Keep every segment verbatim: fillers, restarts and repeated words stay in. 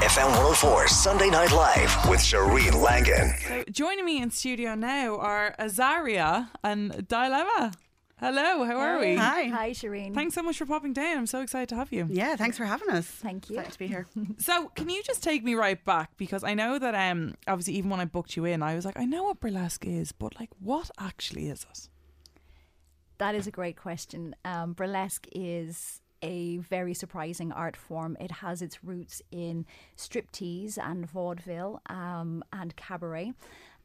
F M one oh four Sunday Night Live with Shireen Langan. So joining me in studio now are Azaria and Dilemma. Hello, how are hey. we? Hi. Hi, Shireen. Thanks so much for popping down. I'm so excited to have you. Yeah, thanks for having us. Thank you. Glad to be here. So can you just take me right back? Because I know that um, obviously even when I booked you in, I was like, I know what burlesque is, but like, what actually is it? That is a great question. Um, burlesque is a very surprising art form. It has its roots in striptease and vaudeville um, and cabaret.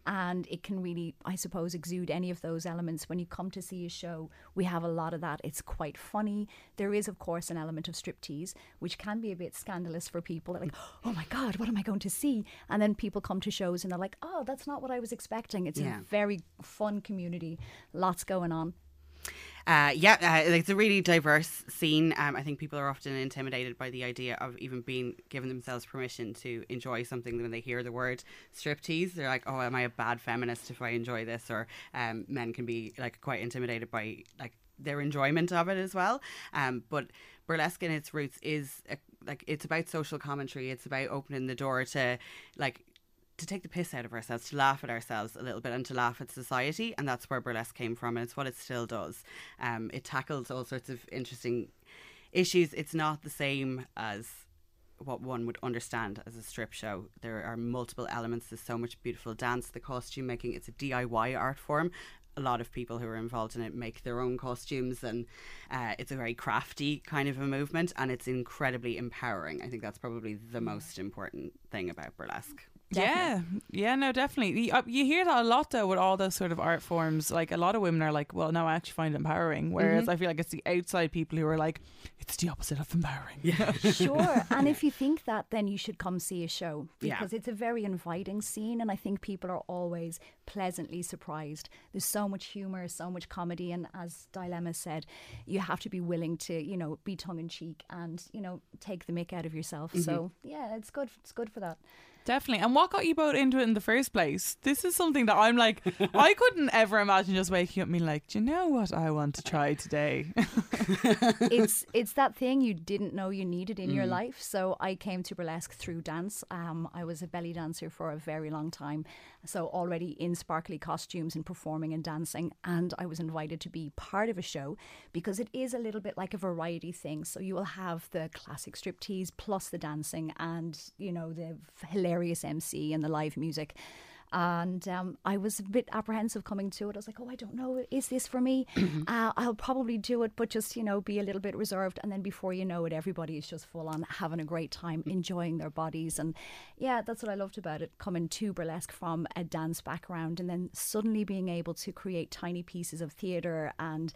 And it can really, I suppose, exude any of those elements. When you come to see a show, we have a lot of that. It's quite funny. There is, of course, an element of striptease, which can be a bit scandalous for people. They're like, oh my God, what am I going to see? And then people come to shows and they're like, oh, that's not what I was expecting. It's yeah. a very fun community. Lots going on. Uh, yeah, uh, it's a really diverse scene. Um, I think people are often intimidated by the idea of even being given themselves permission to enjoy something when they hear the word striptease. They're like, oh, am I a bad feminist if I enjoy this? Or um, men can be like quite intimidated by like their enjoyment of it as well. Um, but burlesque in its roots is a, like it's about social commentary. It's about opening the door to like to take the piss out of ourselves, to laugh at ourselves a little bit and to laugh at society. And that's where burlesque came from, and it's what it still does. Um, it tackles all sorts of interesting issues. It's not the same as what one would understand as a strip show. There are multiple elements. There's so much beautiful dance, the costume making. It's a D I Y art form. A lot of people who are involved in it make their own costumes, and uh, it's a very crafty kind of a movement, and it's incredibly empowering. I think that's probably the most important thing about burlesque. Definitely. Yeah, yeah, no, definitely. You hear that a lot, though, with all those sort of art forms. Like, a lot of women are like, well, no, I actually find it empowering. Whereas mm-hmm. I feel like it's the outside people who are like, it's the opposite of empowering. Yeah, sure. And if you think that, then you should come see a show, because yeah. it's a very inviting scene. And I think people are always pleasantly surprised. There's so much humour, so much comedy. And as Dilemma said, you have to be willing to, you know, be tongue in cheek and, you know, take the mick out of yourself. Mm-hmm. So, yeah, it's good. It's good for that. Definitely. And what got you both into it in the first place? This is something that I'm like, I couldn't ever imagine just waking up and being like, do you know what I want to try today? it's it's that thing you didn't know you needed in mm. your life. So I came to burlesque through dance. Um, I was a belly dancer for a very long time. So already in sparkly costumes and performing and dancing. And I was invited to be part of a show, because it is a little bit like a variety thing. So you will have the classic striptease plus the dancing and, you know, the hilarious M C and the live music. And um, I was a bit apprehensive coming to it. I was like, oh, I don't know, is this for me? Mm-hmm. Uh, I'll probably do it, but just, you know, be a little bit reserved. And then before you know it, everybody is just full on having a great time, enjoying their bodies. And yeah, that's what I loved about it, coming to burlesque from a dance background and then suddenly being able to create tiny pieces of theatre and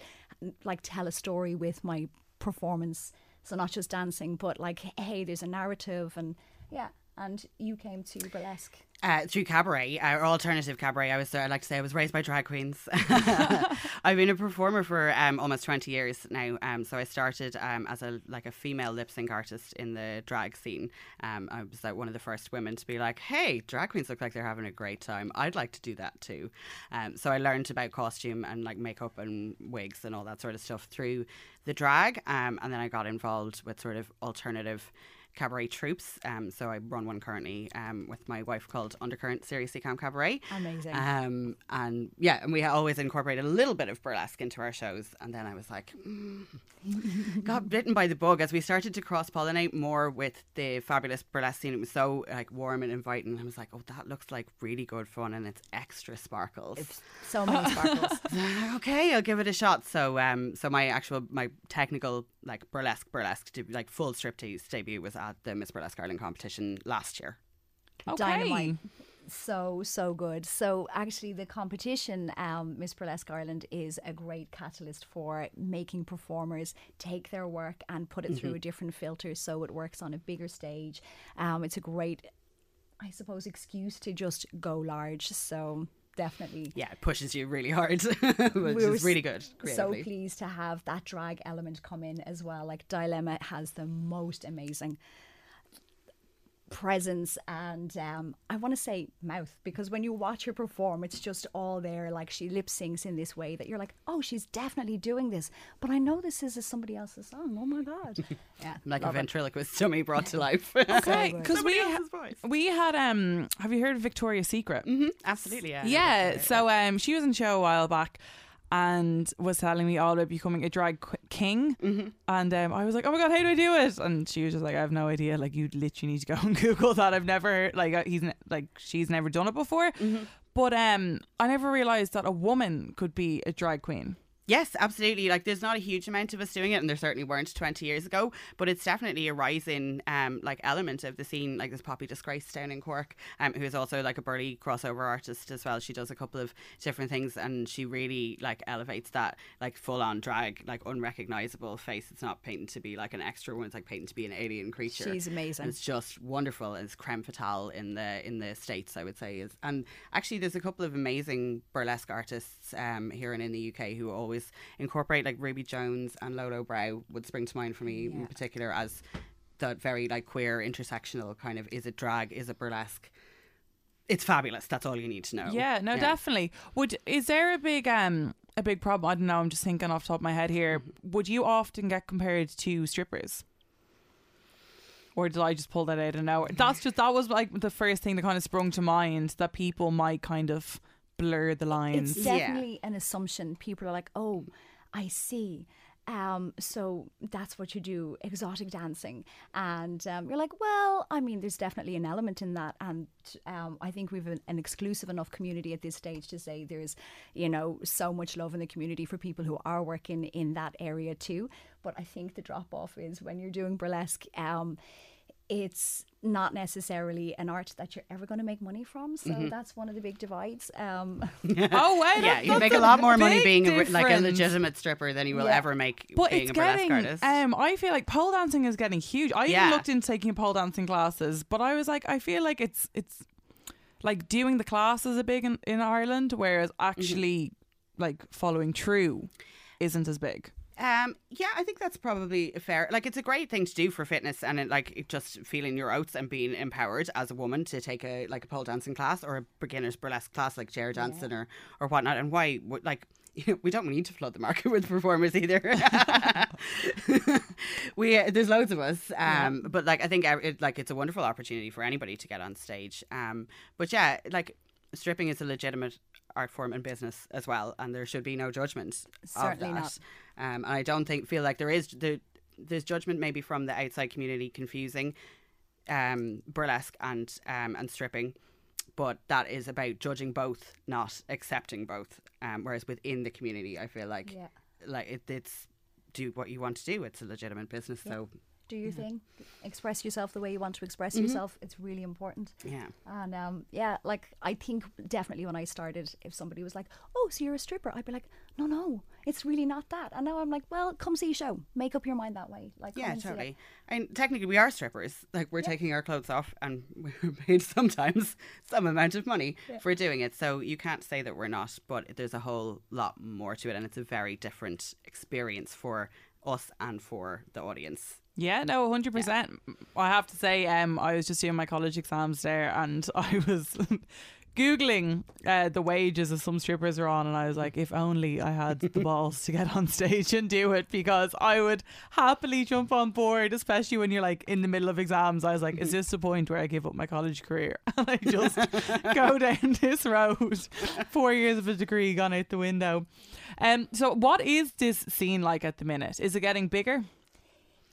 like tell a story with my performance. So not just dancing, but like, hey, there's a narrative. And yeah. And you came to burlesque? Uh, through cabaret, uh, or alternative cabaret. I was, I like to say I was raised by drag queens. I've been a performer for um, almost twenty years now. Um, so I started um, as a like a female lip sync artist in the drag scene. Um, I was like one of the first women to be like, hey, drag queens look like they're having a great time. I'd like to do that too. Um, so I learned about costume and like makeup and wigs and all that sort of stuff through the drag. Um, and then I got involved with sort of alternative cabaret troupes. Um, so I run one currently um, with my wife called called Undercurrent Seriously Camp Cabaret. Amazing. Um, and yeah, and we always incorporated a little bit of burlesque into our shows. And then I was like, mm. got bitten by the bug as we started to cross-pollinate more with the fabulous burlesque scene. It was so like warm and inviting. I was like, oh, that looks like really good fun, and it's extra sparkles. It's so many sparkles. Okay, I'll give it a shot. So, um, so my actual my technical like burlesque burlesque like full striptease debut was at the Miss Burlesque Ireland competition last year. Okay. Dynamite. So, so good. So actually the competition, um, Miss Burlesque Ireland, is a great catalyst for making performers take their work and put it mm-hmm. through a different filter so it works on a bigger stage. Um, it's a great, I suppose, excuse to just go large. So definitely. Yeah, it pushes you really hard, which we is really good. Creatively. So pleased to have that drag element come in as well. Like Dilemma has the most amazing presence and um, I want to say mouth, because when you watch her perform, it's just all there. Like she lip syncs in this way that you're like, oh, she's definitely doing this, but I know this is a somebody else's song. Oh my god. Yeah, like a ventriloquist dummy brought to life. Okay, because we, ha- we had um, have you heard of Victoria's Secret? Mm-hmm. Absolutely, yeah. Yeah, so um, she was in show a while back and was telling me all about becoming a drag king. Mm-hmm. And um, I was like, oh my god, how do I do it? And she was just like, I have no idea. Like, you literally need to go and Google that. I've never heard, like, he's ne- like she's never done it before. Mm-hmm. But um, I never realised that a woman could be a drag queen. Yes, absolutely. Like, there's not a huge amount of us doing it, and there certainly weren't twenty years ago, but it's definitely a rising um, like element of the scene. Like, there's Poppy Disgrace down in Cork, um, who is also like a burly crossover artist as well. She does a couple of different things, and she really like elevates that like full on drag, like unrecognisable face. It's not painted to be like an extra one, it's like painted to be an alien creature. She's amazing. And it's just wonderful. It's Creme Fatale in the in the States, I would say. Is and actually there's a couple of amazing burlesque artists um, here and in the U K who always incorporate, like Ruby Jones and Lolo Brow would spring to mind for me, yeah. in particular as that very like queer intersectional kind of, is it drag, is it burlesque? It's fabulous. That's all you need to know. Yeah, no, yeah. definitely. Would is there a big um a big problem? I don't know. I'm just thinking off the top of my head here. Would you often get compared to strippers? Or did I just pull that out of nowhere? That's just that was like the first thing that kind of sprung to mind, that people might kind of blur the lines. It's definitely yeah. an assumption. People are like, oh, I see. Um, so that's what you do, exotic dancing. And um, you're like, well, I mean, there's definitely an element in that. And um, I think we've an, an exclusive enough community at this stage to say there's, you know, so much love in the community for people who are working in that area too. But I think the drop off is when you're doing burlesque, um, it's not necessarily an art that you're ever going to make money from, so mm-hmm. that's one of the big divides. Um, oh, wait, yeah, you make a lot more money being a, like a legitimate stripper than you will yeah. ever make but being a burlesque getting, artist. Um, I feel like pole dancing is getting huge. I yeah. even looked into taking pole dancing classes, but I was like, I feel like it's it's like doing the classes a big in, in Ireland, whereas actually mm-hmm. like following through isn't as big. Um, yeah, I think that's probably fair. Like, it's a great thing to do for fitness and it, like just feeling your oats and being empowered as a woman to take a like a pole dancing class or a beginner's burlesque class like chair dancing yeah. or, or whatnot. And why, like, you know, we don't need to flood the market with performers either. we uh, there's loads of us, um, yeah. but like I think it, like it's a wonderful opportunity for anybody to get on stage. Um, but yeah, like stripping is a legitimate art form and business as well, and there should be no judgment certainly of that. Not. Um, and I don't think feel like there is the there's judgment maybe from the outside community confusing um, burlesque and um, and stripping, but that is about judging both, not accepting both. Um, whereas within the community, I feel like yeah. like it, it's do what you want to do. It's a legitimate business, yeah. so. Do your mm-hmm. thing, express yourself the way you want to express mm-hmm. yourself. It's really important. Yeah. And um, yeah, like I think definitely when I started, if somebody was like, oh, so you're a stripper, I'd be like, no, no, it's really not that. And now I'm like, well, come see a show. Make up your mind that way. Like, yeah, totally. And technically we are strippers. Like we're yeah. taking our clothes off and we're paid sometimes some amount of money yeah. for doing it. So you can't say that we're not, but there's a whole lot more to it. And it's a very different experience for us and for the audience. Yeah, no, one hundred percent. Yeah. I have to say, um, I was just doing my college exams there and I was Googling uh, the wages of some strippers are on, and I was like, if only I had the balls to get on stage and do it, because I would happily jump on board, especially when you're like in the middle of exams. I was like, is this the point where I give up my college career and I just go down this road? Four years of a degree gone out the window. Um, so what is this scene like at the minute? Is it getting bigger?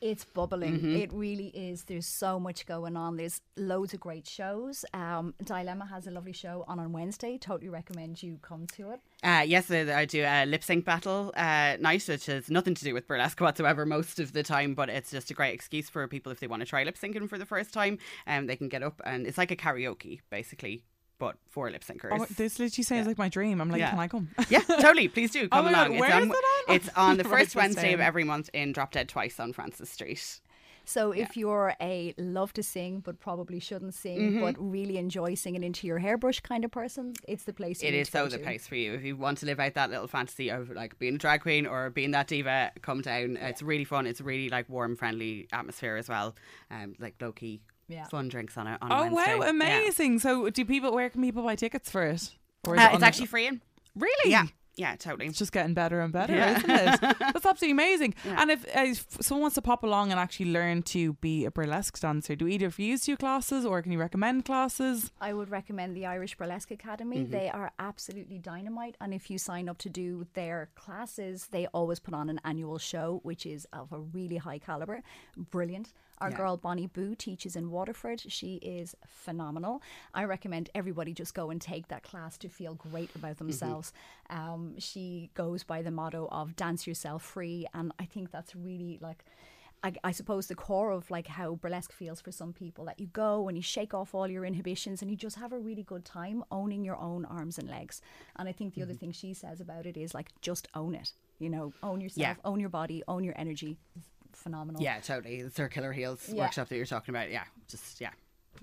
It's bubbling. Mm-hmm. It really is. There's so much going on. There's loads of great shows. Um, Dilemma has a lovely show on on Wednesday. Totally recommend you come to it. Uh, yes, I do a lip sync battle uh, night, which has nothing to do with burlesque whatsoever most of the time, but it's just a great excuse for people if they want to try lip syncing for the first time. Um, they can get up and it's like a karaoke, basically. But for lip syncers. Oh, this literally sounds yeah. like my dream. I'm like, yeah. can I come? Yeah, totally. Please do come oh along. God, where it's, on, is that on? It's on the first Wednesday of every month in Drop Dead Twice on Francis Street. So if yeah. you're a love to sing but probably shouldn't sing, mm-hmm. but really enjoy singing into your hairbrush kind of person, it's the place for you. It is so the place for you. If you want to live out that little fantasy of like being a drag queen or being that diva, come down. Yeah. It's really fun. It's really like warm, friendly atmosphere as well. Um, like low key. Yeah. Fun drinks on a, on a oh, Wednesday. Oh wow, amazing. Yeah. So do people, where can people buy tickets for it? Or is uh, it it's actually free. Really? Yeah. Yeah, totally. It's just getting better and better, yeah. isn't it? That's absolutely amazing. Yeah. And if, if someone wants to pop along and actually learn to be a burlesque dancer, do either of you do classes or can you recommend classes? I would recommend the Irish Burlesque Academy. Mm-hmm. They are absolutely dynamite. And if you sign up to do their classes, they always put on an annual show, which is of a really high calibre. Brilliant. Our yeah. girl Bonnie Boo teaches in Waterford. She is phenomenal. I recommend everybody just go and take that class to feel great about themselves. Mm-hmm. Um, she goes by the motto of dance yourself free. And I think that's really like, I, I suppose the core of like how burlesque feels for some people, that you go and you shake off all your inhibitions and you just have a really good time owning your own arms and legs. And I think the mm-hmm. other thing she says about it is like, just own it, you know, own yourself, yeah. own your body, own your energy. Phenomenal. Yeah, totally. The circular heels yeah. workshop that you're talking about. Yeah, just yeah,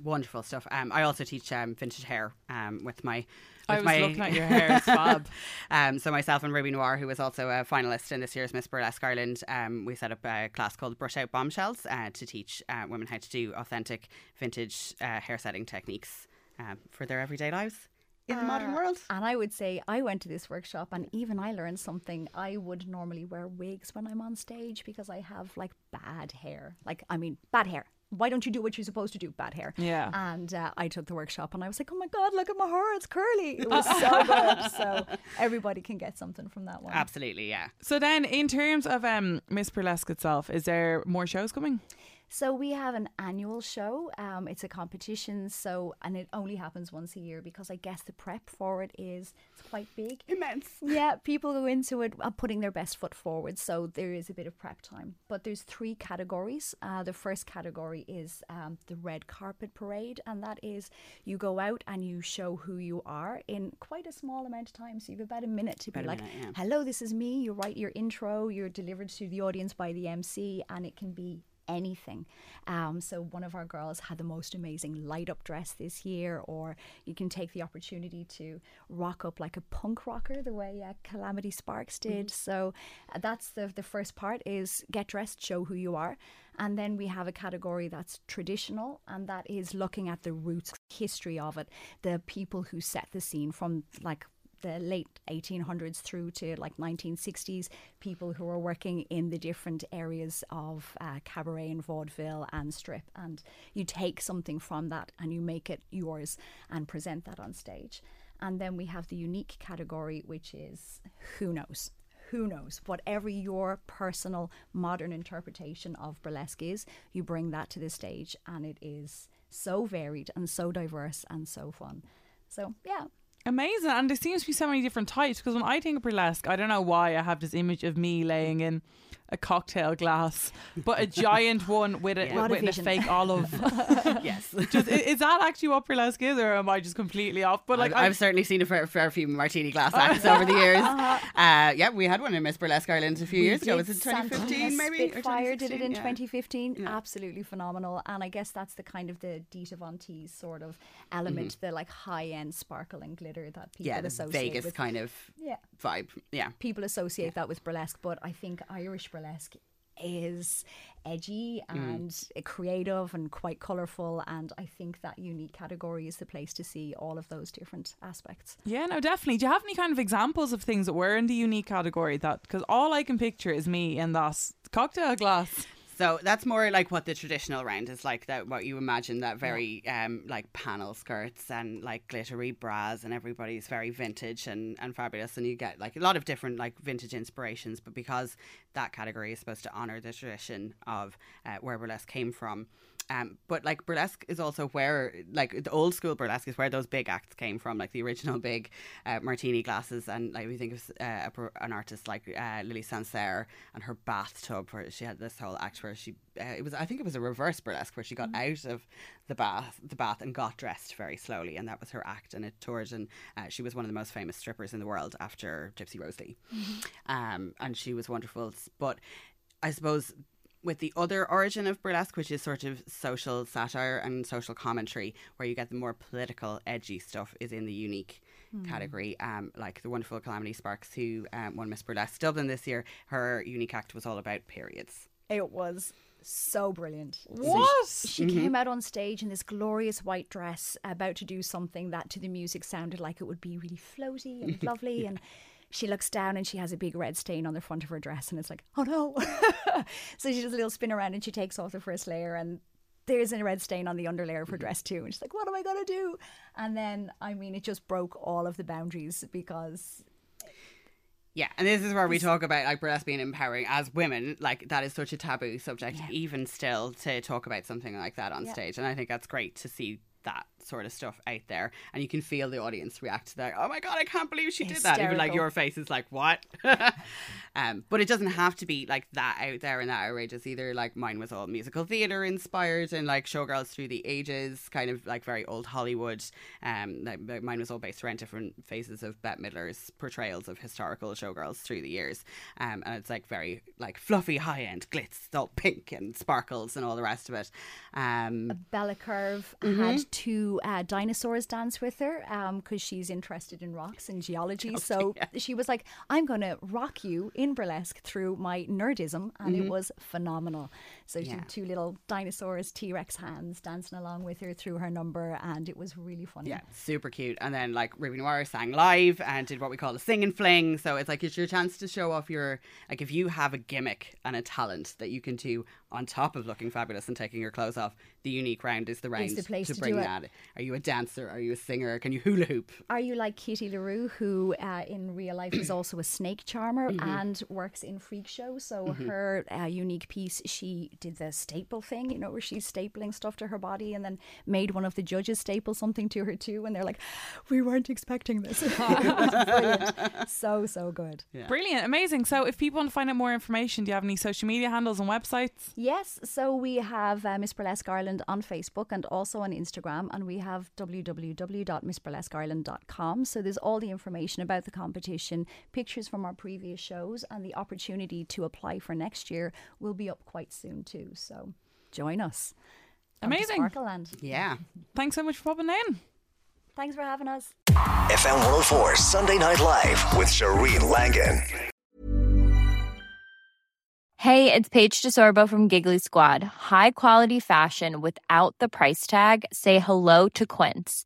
wonderful stuff. Um, I also teach um vintage hair um with my. I was my looking at your hair, it's fab. Um, so myself and Ruby Noir, who was also a finalist in this year's Miss Burlesque Ireland, um, we set up a class called Brush Out Bombshells uh, to teach uh, women how to do authentic vintage uh, hair setting techniques um, for their everyday lives. In the modern world. And I would say I went to this workshop and even I learned something. I would normally wear wigs when I'm on stage because I have like bad hair. Like, I mean, bad hair. Why don't you do what you're supposed to do? Bad hair. Yeah. And uh, I took the workshop and I was like, oh my God, look at my hair. It's curly. It was so good. So everybody can get something from that one. Absolutely, yeah. So then in terms of um, Miss Burlesque itself, is there more shows coming? So we have an annual show. Um, it's a competition, so and it only happens once a year because I guess the prep for it is it's quite big. Immense. Yeah, people go into it are putting their best foot forward, so there is a bit of prep time. But there's three categories. Uh, the first category is um, the red carpet parade, and that is you go out and you show who you are in quite a small amount of time. So you've about a minute to about be like, minute, yeah. hello, this is me. You write your intro, you're delivered to the audience by the M C, and it can be anything. Um, so one of our girls had the most amazing light up dress this year, or you can take the opportunity to rock up like a punk rocker the way uh, Calamity Sparks did. Mm-hmm. So uh, that's the, the first part is get dressed, show who you are. And then we have a category that's traditional, and that is looking at the roots history of it, the people who set the scene from like the late eighteen hundreds through to like nineteen sixties, people who are working in the different areas of uh, cabaret and vaudeville and strip, and you take something from that and you make it yours and present that on stage. And then we have the unique category, which is who knows. Who knows? Whatever your personal modern interpretation of burlesque is, you bring that to the stage, and it is so varied and so diverse and so fun. So yeah. Amazing. And there seems to be so many different types, because when I think of burlesque, I don't know why I have this image of me laying in a cocktail glass, but a giant one with a, yeah. with, with a fake olive. Yes. Just, is that actually what burlesque is, or am I just completely off? But like, I've, I've certainly seen a fair, fair few martini glass acts over the years. Uh, yeah, we had one in Miss Burlesque Ireland a few we years ago. Was it twenty fifteen maybe? Spitfire did it in yeah. twenty fifteen. Yeah. Absolutely phenomenal. And I guess that's the kind of the Dita Von T sort of element, mm-hmm. the like high-end sparkle and glitter that people yeah, the associate Vegas with. kind of yeah. vibe. Yeah, people associate yeah. that with burlesque, but I think Irish burlesque is edgy and mm. creative and quite colourful, and I think that unique category is the place to see all of those different aspects. Yeah, no, definitely. Do you have any kind of examples of things that were in the unique category? That, because all I can picture is me in that cocktail glass. So that's more like what the traditional round is like, that what you imagine, that very yeah. um, like panel skirts and like glittery bras, and everybody's very vintage and, and fabulous, and you get like a lot of different like vintage inspirations. But because that category is supposed to honour the tradition of uh, where burlesque came from. Um, but like burlesque is also where, like the old school burlesque is where those big acts came from, like the original big uh, martini glasses. And like we think of uh, a, an artist like uh, Lily Sancerre and her bathtub, where she had this whole act where she, uh, it was I think it was a reverse burlesque where she got mm-hmm. out of the bath, the bath and got dressed very slowly, and that was her act, and it toured, and uh, she was one of the most famous strippers in the world after Gypsy Rosalie, mm-hmm. um, and she was wonderful. But I suppose, with the other origin of burlesque, which is sort of social satire and social commentary, where you get the more political, edgy stuff, is in the unique mm. category. Um, like the wonderful Calamity Sparks, who um, won Miss Burlesque Dublin this year, her unique act was all about periods. It was so brilliant. What? So she, she mm-hmm. came out on stage in this glorious white dress, about to do something that to the music sounded like it would be really floaty and lovely. yeah. And she looks down and she has a big red stain on the front of her dress, and it's like, oh no. So she does a little spin around and she takes off the first layer, and there's a red stain on the underlayer of her dress too. And she's like, what am I going to do? And then, I mean, it just broke all of the boundaries, because... Yeah, and this is where we talk about like burlesque being empowering as women. Like, that is such a taboo subject, yeah. even still, to talk about something like that on yeah. stage. And I think that's great to see that sort of stuff out there, and you can feel the audience react to that. Oh my god, I can't believe she Hysterical. did that. Even like your face is like, what? um, but it doesn't have to be like that out there and that outrageous either. Like, mine was all musical theatre inspired and like showgirls through the ages, kind of like very old Hollywood. Um, like, mine was all based around different phases of Bette Midler's portrayals of historical showgirls through the years, um, and it's like very like fluffy, high end glitz, all pink and sparkles and all the rest of it. Um, Bella Curve mm-hmm. had two uh, dinosaurs dance with her, because um, she's interested in rocks and geology. Okay, so yeah. she was like, I'm going to rock you in burlesque through my nerdism. And mm-hmm. it was phenomenal. So yeah. she had two little dinosaurs, T-Rex hands, dancing along with her through her number. And it was really funny. Yeah, super cute. And then like Ruby Noir sang live and did what we call a sing and fling. So it's like, it's your chance to show off your, like, if you have a gimmick and a talent that you can do on top of looking fabulous and taking your clothes off, the unique round is the round the place to, to bring that. Are you a dancer? Are you a singer? Can you hula hoop? Are you like Kitty LaRue, who uh, in real life is also a snake charmer mm-hmm. and works in Freak Show? So mm-hmm. her uh, unique piece, she did the staple thing, you know, where she's stapling stuff to her body, and then made one of the judges staple something to her too. And they're like, we weren't expecting this. Brilliant. So, so good. Yeah. Brilliant. Amazing. So if people want to find out more information, do you have any social media handles and websites? Yes, so we have uh, Miss Burlesque Ireland on Facebook and also on Instagram, and we have w w w dot miss burlesque ireland dot com. So there's all the information about the competition, pictures from our previous shows, and the opportunity to apply for next year will be up quite soon too. So join us. Amazing. Sparkleland. Yeah. Thanks so much for popping in. Thanks for having us. F M one oh four Sunday Night Live with Shireen Langan. Hey, it's Paige DeSorbo from Giggly Squad. High quality fashion without the price tag. Say hello to Quince.